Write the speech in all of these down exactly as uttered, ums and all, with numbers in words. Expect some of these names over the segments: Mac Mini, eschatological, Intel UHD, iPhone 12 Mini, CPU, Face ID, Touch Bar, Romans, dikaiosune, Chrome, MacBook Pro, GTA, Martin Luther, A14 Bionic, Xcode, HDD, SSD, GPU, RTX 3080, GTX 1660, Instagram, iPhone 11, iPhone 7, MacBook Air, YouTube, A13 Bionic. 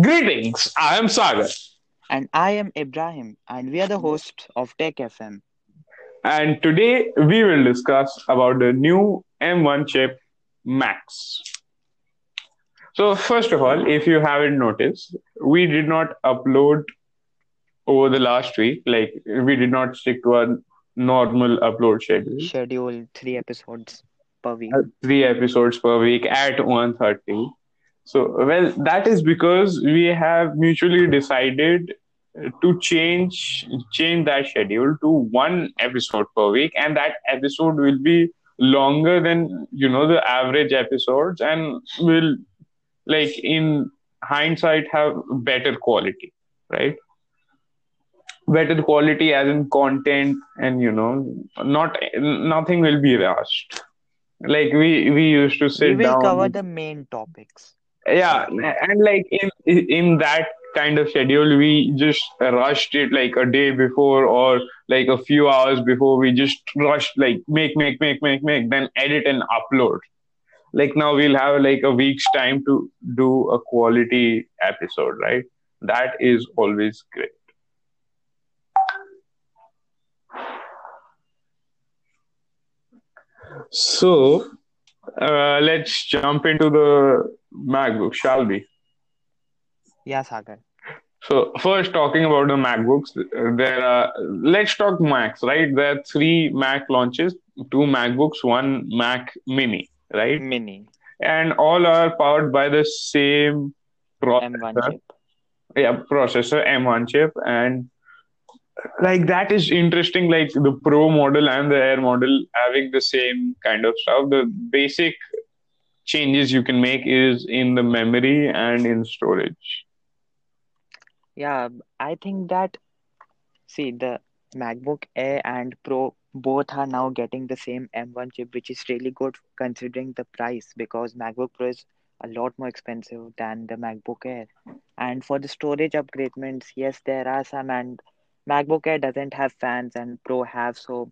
Greetings, I am Sagar. And I am Ibrahim, and we are the hosts of Tech F M. And today we will discuss about the new M one chip, Max. So first of all, if you haven't noticed, we did not upload over the last week. Like, we did not stick to our normal upload schedule. Schedule three episodes per week. Uh, three episodes per week at one thirty. So, well, that is because we have mutually decided to change change that schedule to one episode per week, and that episode will be longer than, you know, the average episodes, and will, like, in hindsight, have better quality, right? Better quality as in content, and, you know, not nothing will be rushed. Like, we, we used to sit down. We will down. cover the main topics. Yeah, and like in in that kind of schedule, we just rushed it like a day before or like a few hours before. We just rushed like make, make, make, make, make, then edit and upload. Like now we'll have like a week's time to do a quality episode, right? That is always great. So uh, let's jump into the MacBook, shall we? Yeah, Sagar. So first, talking about the MacBooks, there are let's talk Macs, right? There are three Mac launches: two MacBooks, one Mac Mini, right? Mini, and all are powered by the same processor. M one chip. Yeah, processor M one chip, and like that is interesting. Like the Pro model and the Air model having the same kind of stuff. The basic changes you can make is in the memory and in storage. Yeah, I think that, see, the MacBook Air and Pro both are now getting the same M one chip, which is really good considering the price, because MacBook Pro is a lot more expensive than the MacBook Air. And for the storage upgradements, yes, there are some, and MacBook Air doesn't have fans and Pro have, so,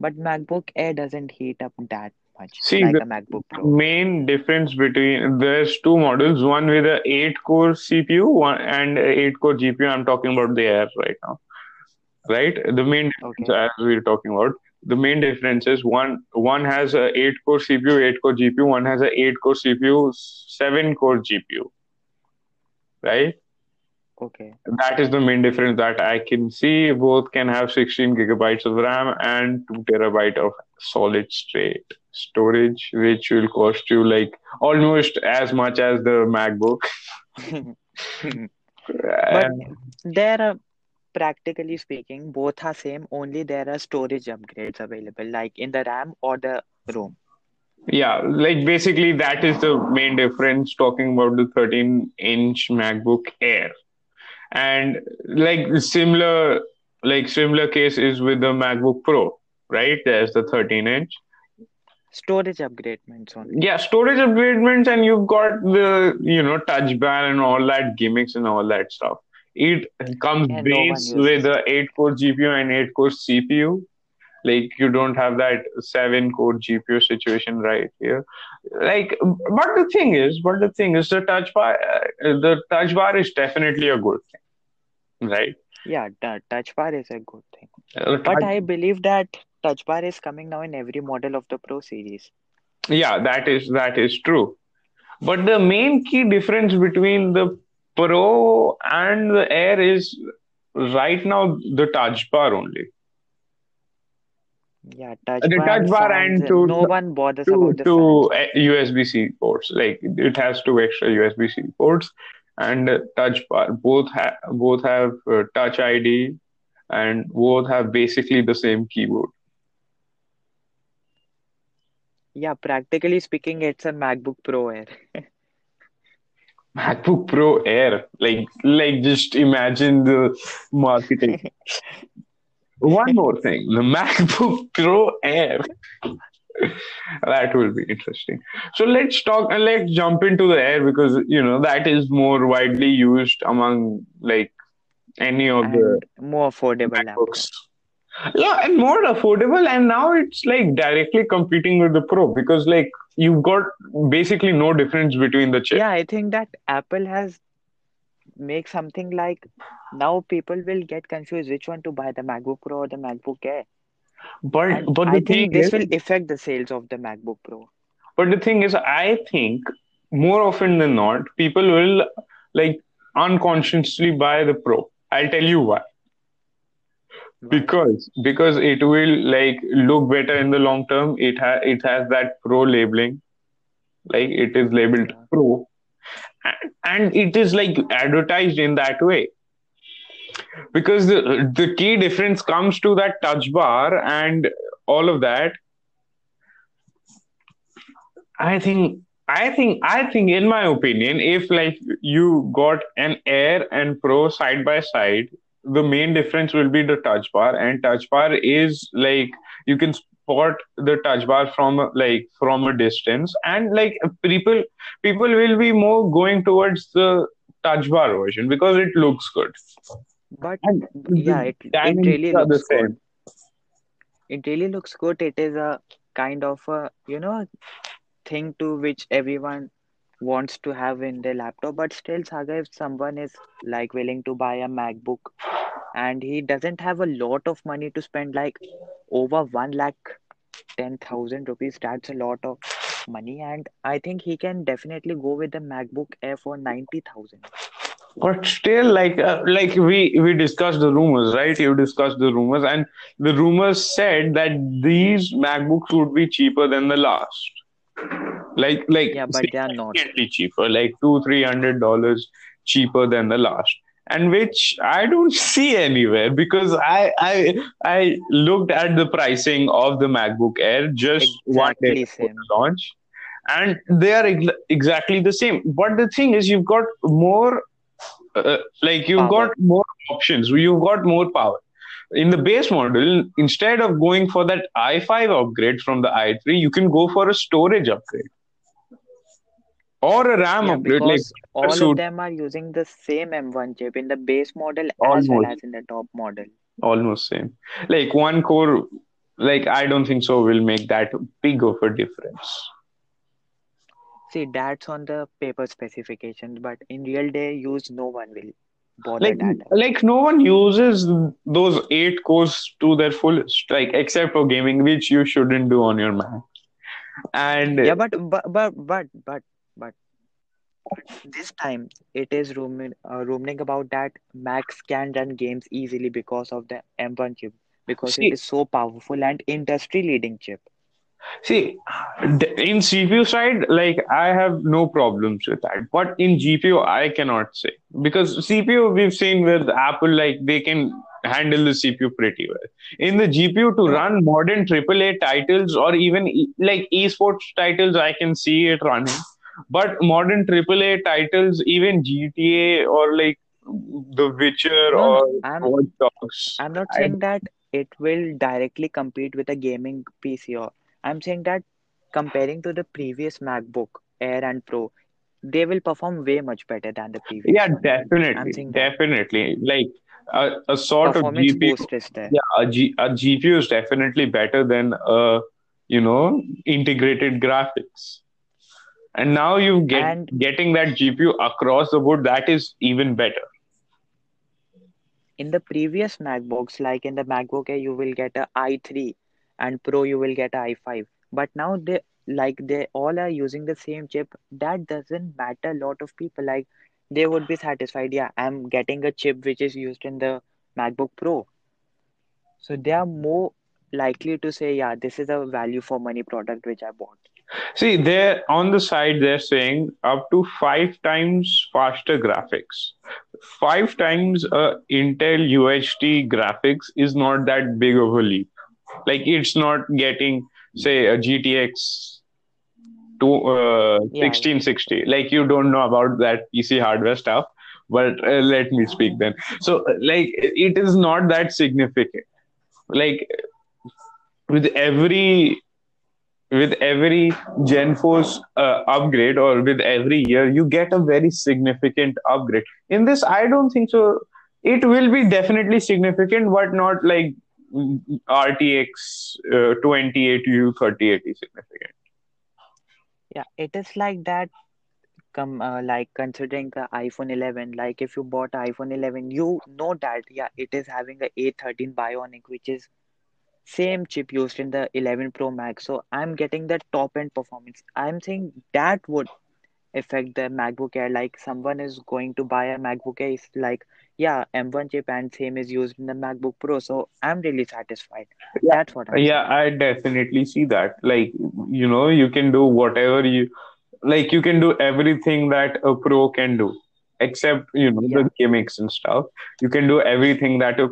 but MacBook Air doesn't heat up that much. See, like the a MacBook Pro. Main difference between, there's two models, one with a eight core C P U one, and eight core G P U. I'm talking about the Air right now, right? The main difference, okay, as we're talking about, the main difference is one one has a eight core C P U, eight core G P U, one has a eight core C P U, seven core G P U, right? Okay. That is the main difference that I can see. Both can have sixteen gigabytes of RAM and two terabyte of solid state storage, which will cost you like almost as much as the MacBook. But there are, practically speaking, both are same, only there are storage upgrades available, like in the RAM or the ROM. Yeah, like basically that is the main difference, talking about the thirteen inch MacBook Air. And like similar, like similar case is with the MacBook Pro, right? There's the thirteen inch. Storage upgradements only. Yeah, storage upgradements, and you've got the, you know, Touch Bar and all that gimmicks and all that stuff. It comes and based no with the eight core G P U and eight core C P U. Like, you don't have that seven core G P U situation right here. Like, but the thing is, but the thing is, the touch bar, the touch bar is definitely a good thing, right? Yeah, the touch bar is a good thing. Uh, but I believe that touch bar is coming now in every model of the Pro series. Yeah, that is that is true. But the main key difference between the Pro and the Air is right now the touch bar only. Yeah, touch the bar touch bar sounds, and to, no one bothers to, about the two U S B C ports. Like, it has two extra U S B C ports and uh, touch bar. Both ha- both have uh, Touch I D, and both have basically the same keyboard. Yeah, practically speaking, it's a MacBook Pro Air. MacBook Pro Air, like like just imagine the marketing. One more thing, the MacBook Pro Air. That will be interesting. So let's talk and let's jump into the Air, because, you know, that is more widely used among like any of and the more affordable MacBooks. Yeah, and more affordable, and now it's like directly competing with the Pro, because like you've got basically no difference between the chip. Yeah, I think that Apple has make something like, now people will get confused which one to buy, the MacBook Pro or the MacBook Air. But and but the I thing think this is, will affect the sales of the MacBook Pro. But the thing is, I think more often than not, people will like unconsciously buy the Pro. I'll tell you why. Right. Because because it will like look better in the long term. It has it has that Pro labeling, like it is labeled yeah. Pro, and, and it is like advertised in that way. Because the the key difference comes to that touch bar and all of that. I think I think I think in my opinion, if like you got an Air and Pro side by side, the main difference will be the touch bar, and touch bar is like you can spot the touch bar from like from a distance, and like people people will be more going towards the touch bar version because it looks good. But and yeah, it, it really looks good. It really looks good. It is a kind of a, you know, thing to which everyone wants to have in their laptop. But still, Saga, if someone is like willing to buy a MacBook and he doesn't have a lot of money to spend, like over one lakh ten thousand rupees, that's a lot of money. And I think he can definitely go with the MacBook Air for ninety thousand. But still, like uh, like we, we discussed the rumors, right? You discussed the rumors, and the rumors said that these MacBooks would be cheaper than the last. Like like yeah, but they are not cheaper, like two three hundred dollars cheaper than the last, and which I don't see anywhere, because I I I looked at the pricing of the MacBook Air just exactly one day before the launch, and they are ex- exactly the same. But the thing is, you've got more. Uh, like you've power. got more options, you've got more power. In the base model, instead of going for that i five upgrade from the i three, you can go for a storage upgrade or a RAM yeah, upgrade. Like all suit. of them are using the same M one chip in the base model Almost. as well as in the top model. Almost same. Like one core, like I don't think so will make that big of a difference. See, that's on the paper specifications, but in real day use, no one will bother like, that. Like, no one uses those eight cores to their fullest, like, except for gaming, which you shouldn't do on your Mac. And yeah, but but but but but, but this time it is rumored, uh, rumoring about that Macs can run games easily because of the M one chip, because see, it is so powerful and industry-leading chip. See, in C P U side, like I have no problems with that. But in G P U, I cannot say. Because C P U, we've seen with Apple, like they can handle the C P U pretty well. In the G P U, to run modern triple A titles or even e- like esports titles, I can see it running. But modern triple A titles, even G T A or like The Witcher no, or I'm, Watch Dogs. I'm not saying I, that it will directly compete with a gaming P C or... I'm saying that comparing to the previous MacBook Air and Pro, they will perform way much better than the previous. Yeah, one. definitely, definitely. Like a, a sort of G P U, yeah, a, G, a G P U is definitely better than uh, you know, integrated graphics. And now you get and, getting that G P U across the board. That is even better. In the previous MacBooks, like in the MacBook Air, you will get an i three. And Pro, you will get an i five. But now, they like they all are using the same chip. That doesn't matter. A lot of people, like they would be satisfied. Yeah, I'm getting a chip which is used in the MacBook Pro. So they are more likely to say, yeah, this is a value for money product which I bought. See, they're on the side, they're saying up to five times faster graphics. Five times uh, Intel U H D graphics is not that big of a leap. Like, it's not getting, say, a G T X to, uh, yeah, sixteen sixty. Like, you don't know about that P C hardware stuff, but uh, let me speak then. So, like, it is not that significant. Like, with every with every Gen four's uh, upgrade, or with every year, you get a very significant upgrade. In this, I don't think so. It will be definitely significant, but not like R T X uh, twenty eighty, thirty eighty significant. Yeah, it is like that come uh, like considering the iPhone eleven, like if you bought iPhone eleven, you know that yeah, it is having the A thirteen Bionic, which is same chip used in the eleven Pro Max. So I'm getting the top end performance. I'm saying that would affect the MacBook Air. Like someone is going to buy a MacBook Air, it's like yeah, M one chip and same is used in the MacBook Pro. So I'm really satisfied. Yeah. That's what I'm yeah, saying. I definitely see that. Like, you know, you can do whatever you like. You can do everything that a Pro can do, except you know yeah. the gimmicks and stuff. You can do everything that a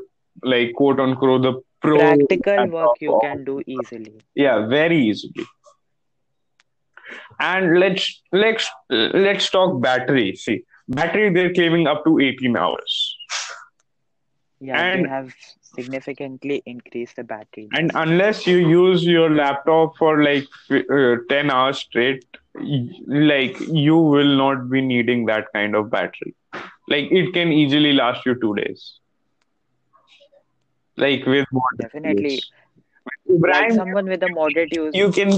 like quote unquote the Pro practical work you can do easily. Yeah, very easily. And let's let's let's talk battery. See, battery they're claiming up to eighteen hours. Yeah, and they have significantly increased the battery. And unless you use your laptop for like uh, ten hours straight, like you will not be needing that kind of battery. Like it can easily last you two days. Like with moderate definitely. Use. Ibrahim, like someone with a moderate use, you can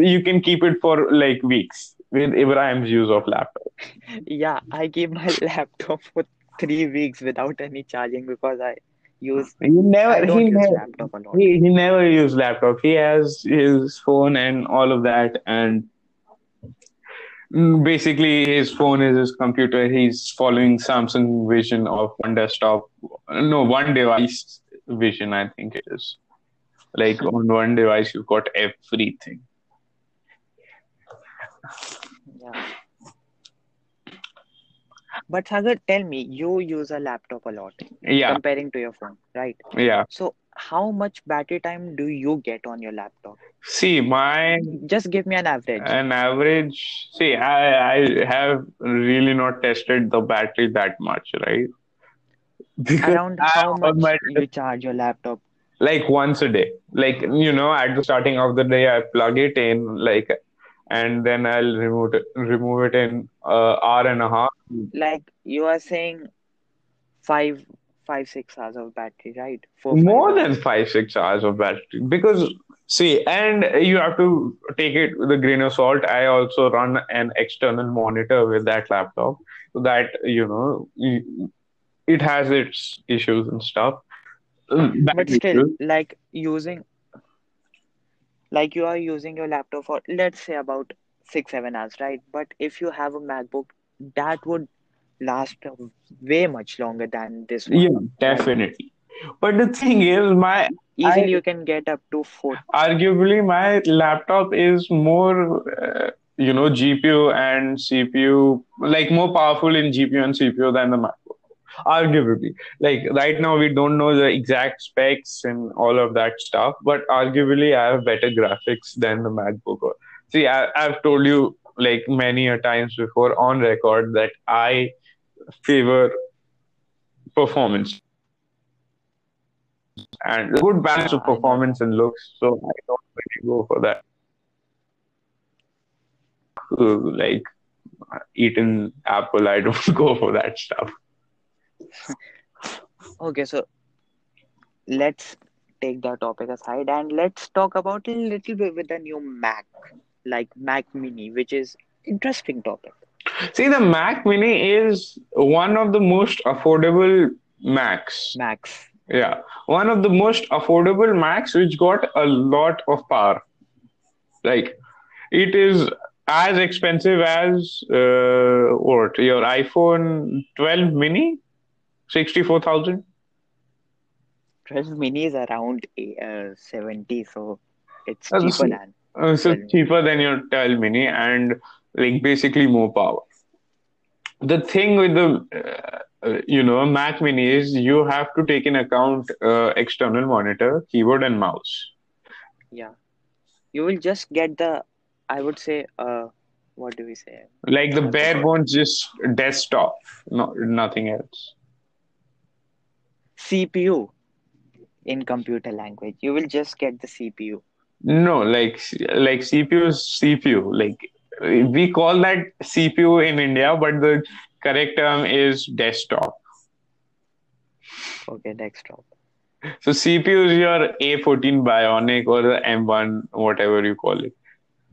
you can keep it for like weeks with Ibrahim's use of laptop. Yeah, I keep my laptop for three weeks without any charging because I use. He never he use never laptop a lot. He, he never used laptop. He has his phone and all of that, and basically his phone is his computer. He's following Samsung vision of one desktop, no one device vision, I think it is. Like on one device, you've got everything. Yeah. But Sagar, tell me, you use a laptop a lot. Yeah. Comparing to your phone, right? Yeah. So how much battery time do you get on your laptop? See, my... Just give me an average. An average... See, I, I have really not tested the battery that much, right? Because Around how much my... you charge your laptop? Like once a day. Like, you know, at the starting of the day, I plug it in, like, and then I'll remove it, remove it in an uh, hour and a half. Like you are saying five, five, six hours of battery, right? Four, More than hours. five, six hours of battery. Because, see, and you have to take it with a grain of salt. I also run an external monitor with that laptop so that, you know, it has its issues and stuff. That but still, true. like using, like you are using your laptop for, let's say, about six, seven hours, right? But if you have a MacBook, that would last way much longer than this one. Yeah, definitely. But the thing is, my easily I, you can get up to four. Arguably, my laptop is more, uh, you know, G P U and C P U, like more powerful in G P U and C P U than the MacBook. Arguably, like right now we don't know the exact specs and all of that stuff, but arguably I have better graphics than the MacBook. See, I, I've told you like many a times before on record that I favor performance and good balance of performance and looks, so I don't really go for that like eating apple. I don't go for that stuff. Okay, so let's take that topic aside and let's talk about it a little bit with the new Mac, like Mac Mini, which is interesting topic. See, the Mac Mini is one of the most affordable Macs. Macs. Yeah, one of the most affordable Macs, which got a lot of power. Like, it is as expensive as uh, what your iPhone twelve Mini. sixty-four thousand? twelve mini is around uh, seventy, so it's That's cheaper than. Uh, so cheaper than your twelve mini and like basically more power. The thing with the, uh, you know, Mac Mini is you have to take in account uh, external monitor, keyboard and mouse. Yeah. You will just get the, I would say, uh, what do we say? Like the bare bones, just desktop, no, nothing else. C P U in computer language. You will just get the C P U. No, like like C P U is C P U. Like we call that C P U in India, but the correct term is desktop. Okay, desktop. So C P U is your A fourteen Bionic or the M one, whatever you call it.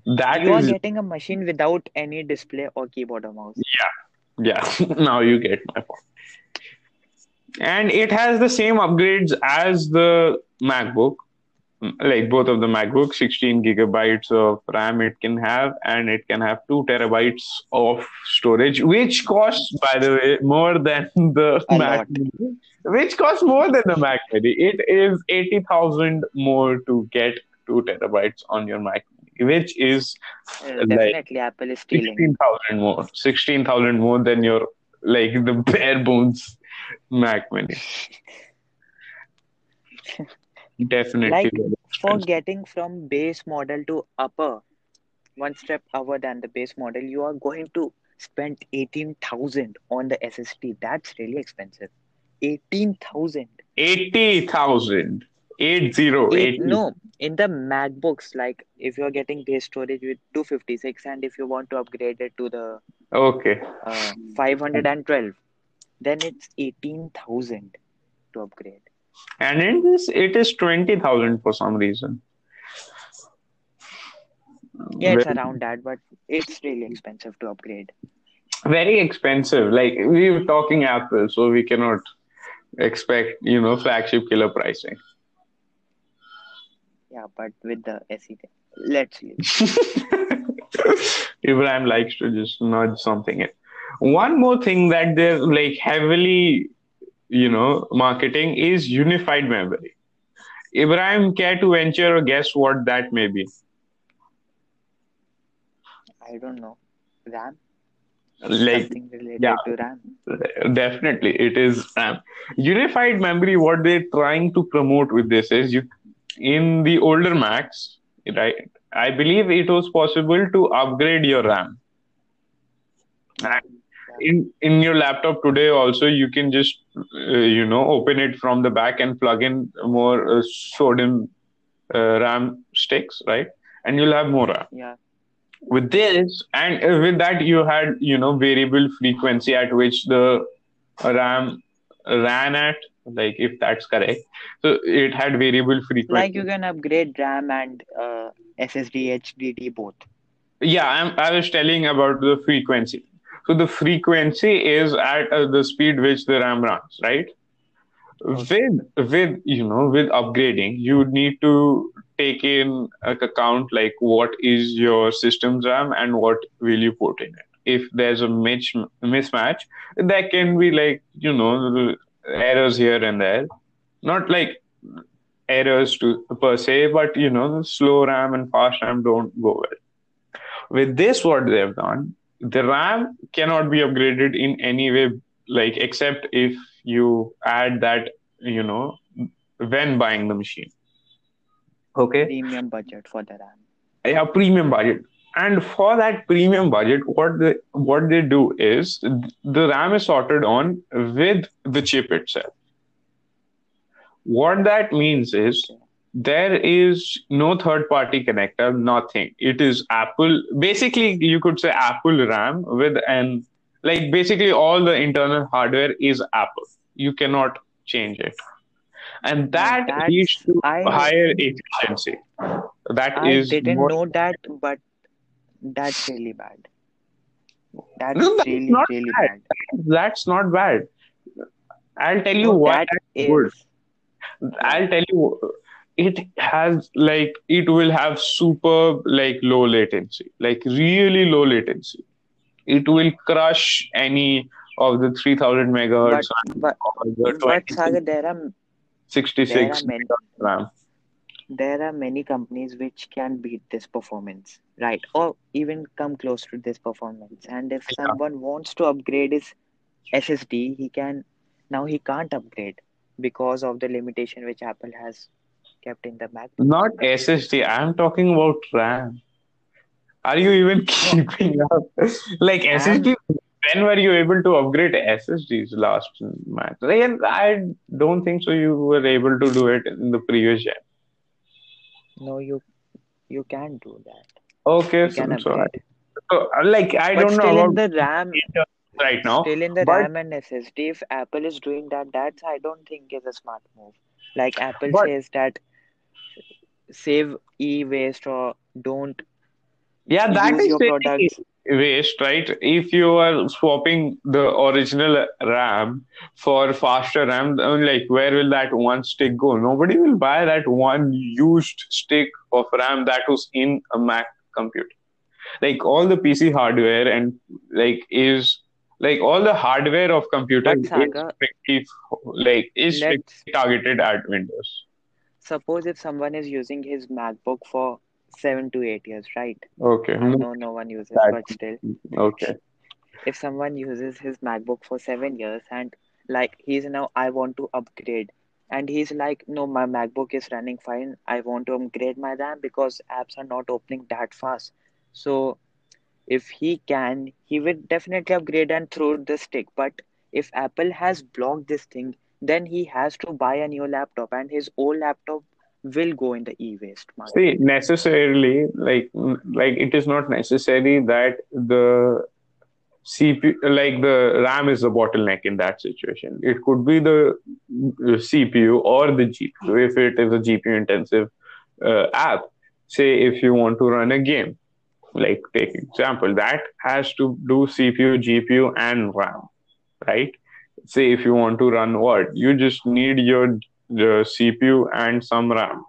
That you is... are getting a machine without any display or keyboard or mouse. Yeah, yeah. Now you get my point. And it has the same upgrades as the MacBook, like both of the MacBooks, sixteen gigabytes of RAM it can have, and it can have two terabytes of storage, which costs, by the way, more than the a Mac Mini, which costs more than the Mac Mini. It is eighty thousand more to get two terabytes on your Mac Mini, which is uh, definitely like Apple is stealing. sixteen thousand more, sixteen thousand more than your, like, the bare bones Mac Mini. Definitely. Like, for getting from base model to upper, one step upper than the base model, you are going to spend eighteen thousand on the S S D. That's really expensive. eighteen thousand. eighty thousand. eight zero eight. No, in the MacBooks, like if you're getting base storage with two fifty-six, and if you want to upgrade it to the okay uh, five twelve, then it's eighteen thousand to upgrade. And in this, it is twenty thousand for some reason. Yeah, it's very, around that, but it's really expensive to upgrade. Very expensive. Like, we were talking Apple, so we cannot expect, you know, flagship killer pricing. Yeah, but with the S E, let's leave. Ibrahim likes to just nudge something in. One more thing that they're, like, heavily... you know, marketing is unified memory. Ibrahim, care to venture or guess what that may be? I don't know. RAM? Like, something related yeah, to RAM? Definitely, it is RAM. Unified memory, what they're trying to promote with this is, you, in the older Macs, right? I believe it was possible to upgrade your RAM. RAM. In in your laptop today also, you can just, uh, you know, open it from the back and plug in more uh, sodium uh, RAM sticks, right? And you'll have more RAM. Yeah. With this, and uh, with that, you had, you know, variable frequency at which the RAM ran at, like, if that's correct. So it had variable frequency. Like, you can upgrade RAM and uh, S S D, H D D both. Yeah, I'm, I was telling about the frequency. So the frequency is at uh, the speed which the RAM runs, right? With, with you know, with upgrading, you need to take in account, like, what is your system's RAM and what will you put in it. If there's a mis- mismatch, there can be, like, you know, errors here and there. Not like errors to per se, but, you know, slow RAM and fast RAM don't go well. With this, what they've done, the RAM cannot be upgraded in any way, like, except if you add that, you know, when buying the machine. Okay. Premium budget for the RAM. Yeah, premium budget. And for that premium budget, what they, what they do is, the RAM is sorted on with the chip itself. What that means is, okay, there is no third-party connector, nothing. It is Apple. Basically, you could say Apple RAM with an... Like, basically, all the internal hardware is Apple. You cannot change it. And that That's, leads to I, higher efficiency. That I is didn't more, know that, but that's really bad. That's, no, that's really, really bad. bad. That's not bad. I'll tell you no, why that is good. I'll tell you... It has, like, it will have superb, like, low latency, like, really low latency. It will crush any of the three thousand megahertz. But, but, but Sagar, there are sixty-six there are, many, RAM. There are many companies which can beat this performance, right? Or even come close to this performance. And if yeah. someone wants to upgrade his S S D, he can. Now he can't upgrade because of the limitation which Apple has kept in the Mac. Not S S D. I'm talking about RAM. Are you even keeping up? Like, RAM. S S D, when were you able to upgrade S S Ds last Mac? I don't think so you were able to do it in the previous year. No, you you can do that. Okay, so, so, I, so like I but don't still know about in the RAM right now. Still in the but, RAM and S S D, if Apple is doing that, that's, I don't think, is a smart move. Like, Apple but, says that save e-waste or don't Yeah, that is basically waste, right? If you are swapping the original RAM for faster RAM, I mean, like, where will that one stick go? Nobody will buy that one used stick of RAM that was in a Mac computer. Like, all the P C hardware and like is like all the hardware of computer is strictly, like is strictly targeted at Windows. Suppose if someone is using his MacBook for seven to eight years, right? Okay. I know no one uses, that, but still. Okay. If someone uses his MacBook for seven years and like he's now, I want to upgrade, and he's like, no, my MacBook is running fine. I want to upgrade my RAM because apps are not opening that fast. So if he can, he will definitely upgrade and throw the stick. But if Apple has blocked this thing, then he has to buy a new laptop, and his old laptop will go in the e-waste market. See, necessarily, like, like it is not necessary that the C P U, like the RAM is the bottleneck in that situation. It could be the C P U or the G P U if it is a G P U-intensive uh, app. Say, if you want to run a game, like take example, that has to do C P U, G P U, and RAM, right? Say, if you want to run Word, you just need your the C P U and some RAM.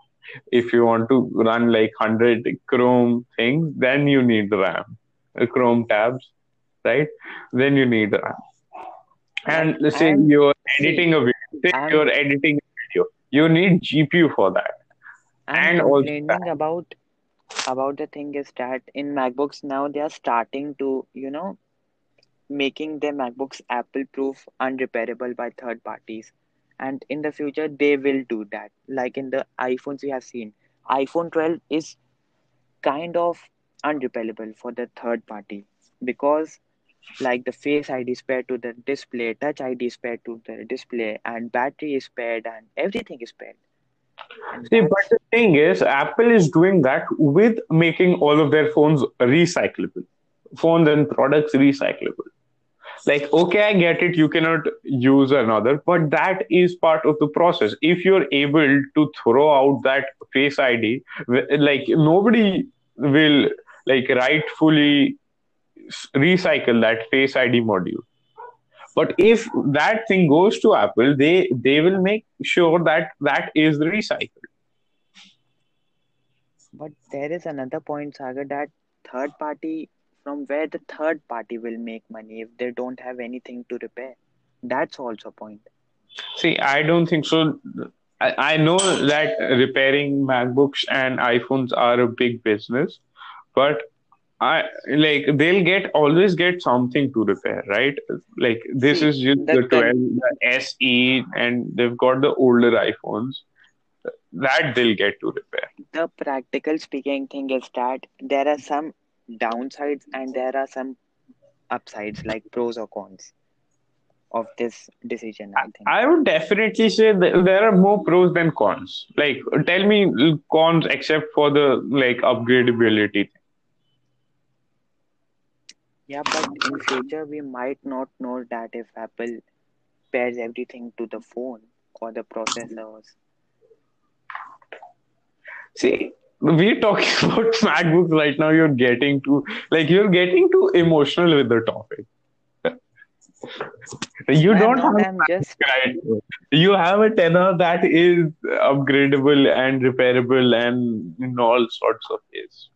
If you want to run like one hundred Chrome things, then you need RAM, Chrome tabs, right? Then you need RAM. And let's say you're editing a video, say you're editing a video, you need G P U for that. And also about about the thing is that in MacBooks now they are starting to, you know, making their MacBooks Apple-proof, unrepairable by third parties. And in the future, they will do that. Like in the iPhones we have seen, iPhone twelve is kind of unrepairable for the third party because like the Face I D is paired to the display, Touch I D is paired to the display, and battery is paired, and everything is paired. And see, but the thing is, Apple is doing that with making all of their phones recyclable. Phones and products recyclable. Like, okay, I get it, you cannot use another, but that is part of the process. If you're able to throw out that Face I D, like, nobody will, like, rightfully recycle that Face I D module. But if that thing goes to Apple, they, they will make sure that that is recycled. But there is another point, Sagar, that third party... from where the third party will make money if they don't have anything to repair. That's also a point. See, I don't think so. I, I know that repairing MacBooks and iPhones are a big business, but I like they'll get always get something to repair, right? Like this See, is just the twelve, con- the S E, and they've got the older iPhones. That they'll get to repair. The practical speaking thing is that there are some downsides and there are some upsides, like pros or cons of this decision. I think I would definitely say that there are more pros than cons. Like, tell me cons except for the like upgradability. Yeah, but in future we might not know that if Apple pairs everything to the phone or the processors. See, we're talking about MacBooks right now. You're getting to like you're getting too emotional with the topic. You I'm don't not, have just... you have a tenor that is upgradable and repairable and in all sorts of ways.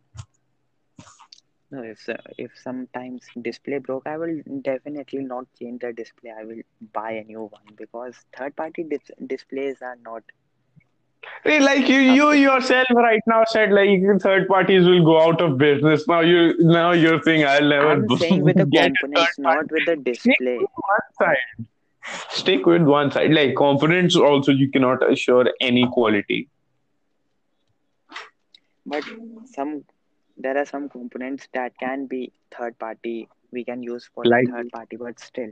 No, if uh, if sometimes display broke, I will definitely not change the display. I will buy a new one because third-party dis- displays are not. Like you, you yourself right now said, like third parties will go out of business. Now you, now you're saying I'll never. I'm b- saying with the components, not with the display. Stick with one side. Stick with one side. Like components, also you cannot assure any quality. But some, there are some components that can be third party. We can use for like, third party, but still.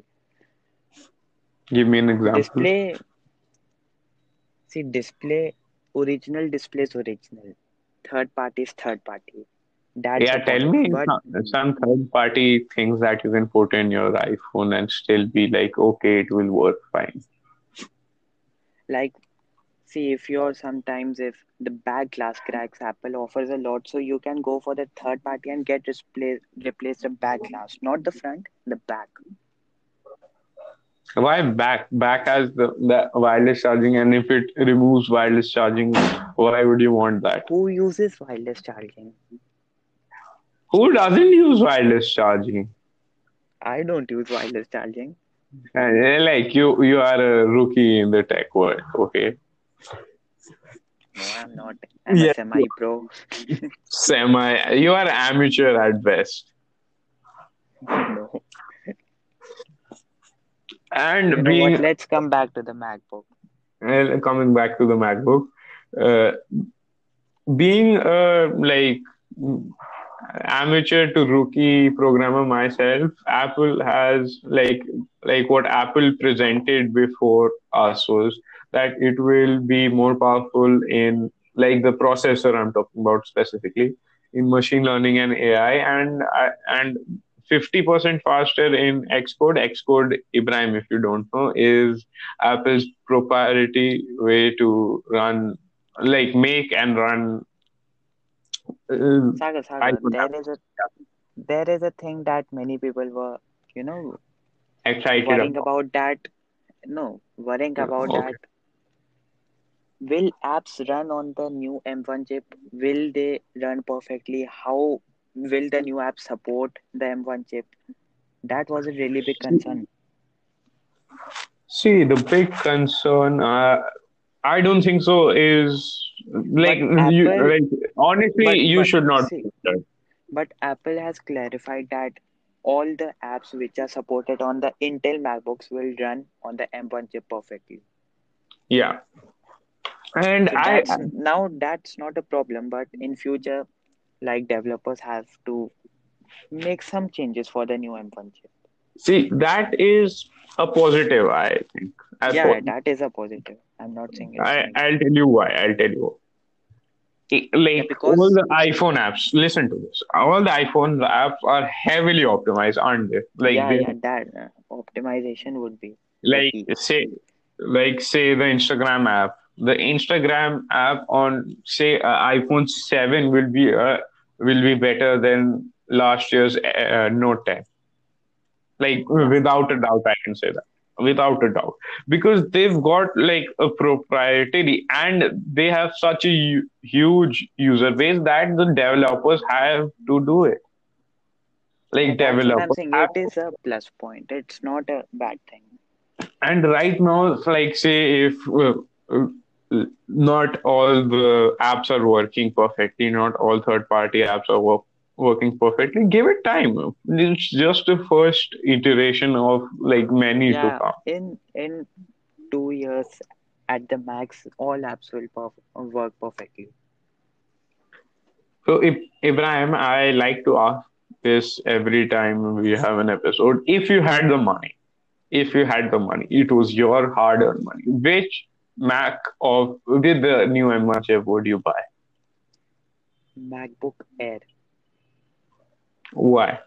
Give me an example. Display. See, display, original display is original. Third party is third party. That's yeah, tell me some, some third party things that you can put in your iPhone and still be like, okay, it will work fine. Like, See, if you're sometimes if the back glass cracks, Apple offers a lot, so you can go for the third party and get replace replace the back glass, not the front, the back. Why back? Back has the, the wireless charging, and if it removes wireless charging, why would you want that? Who uses wireless charging? Who doesn't use wireless charging? I don't use wireless charging. And, like you, you are a rookie in the tech world, okay? No, I'm not. I'm yeah. a semi-pro. Semi. You are amateur at best. No. And you know being, what? Let's come back to the MacBook. Uh, coming back to the MacBook, uh, being uh, like amateur to rookie programmer myself, Apple has like like what Apple presented before us was that it will be more powerful in like the processor I'm talking about specifically in machine learning and A I, and and fifty percent faster in Xcode. Xcode, Ibrahim, if you don't know, is Apple's proprietary way to run, like make and run. Uh, Saga, Saga, there is a there is a thing that many people were, you know, excited worrying about, about that. No, worrying about okay. that. Will apps run on the new M one chip? Will they run perfectly? How will the new app support the M one chip? That was a really big concern. See, the big concern, uh, I don't think so, is like, Apple, you, like honestly, but, you but, should not. See, but Apple has clarified that all the apps which are supported on the Intel MacBooks will run on the M one chip perfectly. Yeah. And so I... That's, now, that's not a problem, but in future, like developers have to make some changes for the new M one chip. See, that is a positive, I think. As yeah, positive. that is a positive. I'm not saying it. I, I'll tell you why. I'll tell you. Like, yeah, all the iPhone apps, listen to this. All the iPhone apps are heavily optimized, aren't they? Like yeah, they, yeah, that uh, optimization would be. Like tricky. say, like say the Instagram app. The Instagram app on say uh, iPhone seven will be uh, will be better than last year's uh, Note ten. Like without a doubt, I can say that. Without a doubt, because they've got like a proprietary, and they have such a u- huge user base that the developers have to do it. Like developers, it is a plus point. It's not a bad thing. And right now, like say if uh, not all the apps are working perfectly, not all third-party apps are working. working perfectly, give it time. It's just the first iteration of like many yeah, to come. In in two years at the max, all apps will perf- work perfectly. So, if, Ibrahim, I like to ask this every time we have an episode. If you had the money, if you had the money, it was your hard-earned money, which Mac of with the new M one chip would you buy? MacBook Air. Why?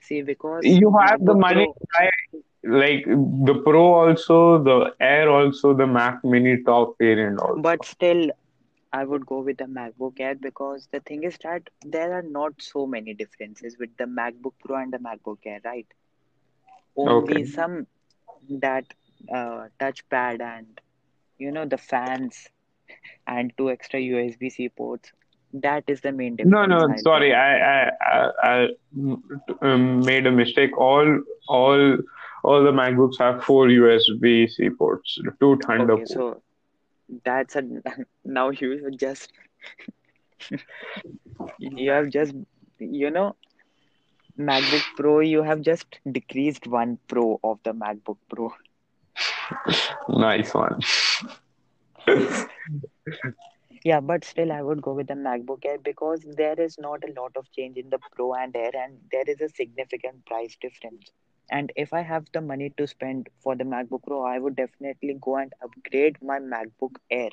See, because you have MacBook the money Pro. Like the Pro also, the Air also, the Mac Mini top variant also. But still, I would go with the MacBook Air, because the thing is that there are not so many differences with the MacBook Pro and the MacBook Air, right? Only okay. some that uh, touchpad and, you know, the fans and two extra U S B C ports. That is the main difference. No, no, I sorry, I, I, I, I um, made a mistake. All, all, all the MacBooks have four U S B C ports, two Thunderbolt. Okay, so that's a now you just you have just you know MacBook Pro. You have just decreased one Pro of the MacBook Pro. Nice one. Yeah, but still I would go with the MacBook Air, because there is not a lot of change in the Pro and Air, and there is a significant price difference. And if I have the money to spend for the MacBook Pro, I would definitely go and upgrade my MacBook Air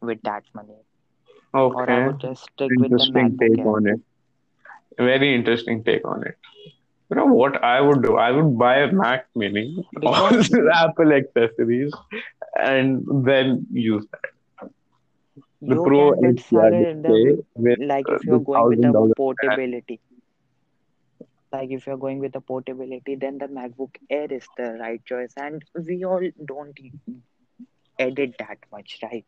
with that money. Okay. Or I would just stick with the MacBook Air. Very interesting take on it. You know what I would do? I would buy a Mac Mini, all the Apple accessories, and then use that. The you Pro is like if you're going with the portability. Like if you're going with the portability, then the MacBook Air is the right choice. And we all don't edit that much, right?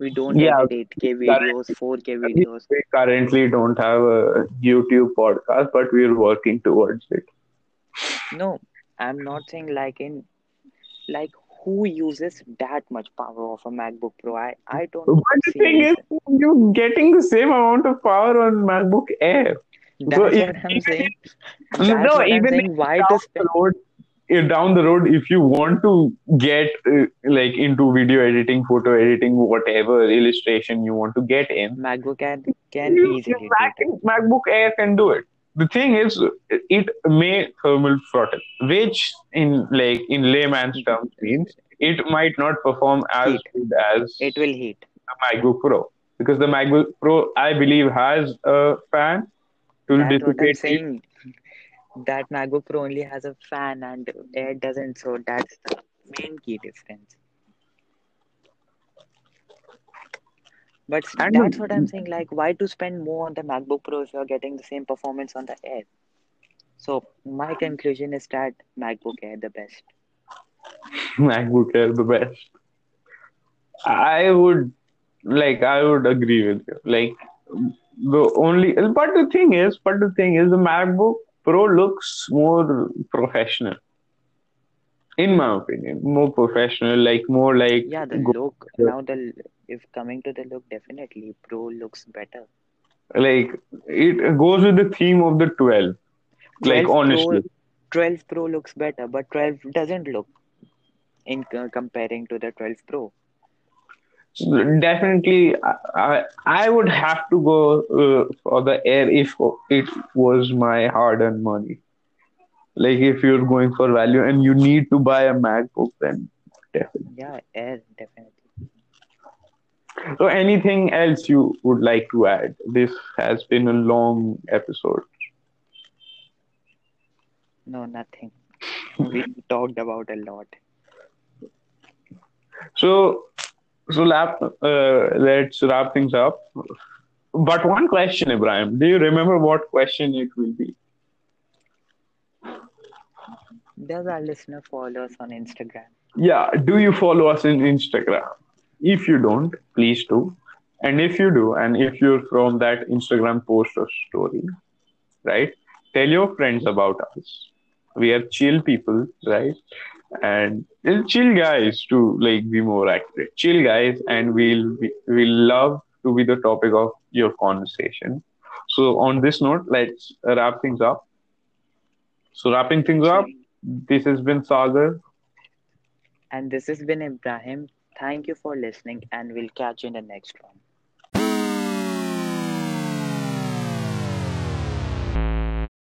We don't yeah, edit eight K videos, four K videos. We currently don't have a YouTube podcast, but we're working towards it. No, I'm not saying like in, like who uses that much power of a MacBook Pro? I, I don't know. But the thing is, you're getting the same amount of power on MacBook Air. That's so what even, I'm saying. That's no, what even I'm saying. Why does the down the road, if you want to get uh, like into video editing, photo editing, whatever illustration you want to get in, MacBook Air can easily Mac, MacBook Air can do it. The thing is, it may thermal throttle, which in like in layman's terms means it might not perform as heat. good as it will heat the MacBook Pro, because the MacBook Pro, I believe, has a fan to That's dissipate heat. That MacBook Pro only has a fan and Air doesn't, so that's the main key difference. But and that's what I'm saying, like, why to spend more on the MacBook Pro if you're getting the same performance on the Air? So my conclusion is that MacBook Air the best. MacBook Air the best. I would, like, I would agree with you. Like, the only, but the thing is, but the thing is, the MacBook Pro looks more professional, in my opinion. More professional, like more like... Yeah, the look. Now, the if coming to the look, definitely Pro looks better. Like, it goes with the theme of the twelve. Like, honestly. twelve Pro looks better, but twelve doesn't look in uh, comparing to the twelve Pro. Definitely, I I would have to go uh, for the Air if it was my hard-earned money. Like if you're going for value and you need to buy a MacBook, then definitely. Yeah, Air, definitely. So anything else you would like to add? This has been a long episode. No, nothing. We talked about a lot. So... So lap, uh, let's wrap things up. But one question, Ibrahim. Do you remember what question it will be? Does our listener follow us on Instagram? Yeah. Do you follow us on Instagram? If you don't, please do. And if you do, and if you're from that Instagram post or story, right? Tell your friends about us. We are chill people, right? And chill guys, to like be more accurate. Chill guys, and we'll we we'll love to be the topic of your conversation. So on this note, let's wrap things up. So wrapping things up, this has been Sagar. And this has been Ibrahim. Thank you for listening, and we'll catch you in the next one.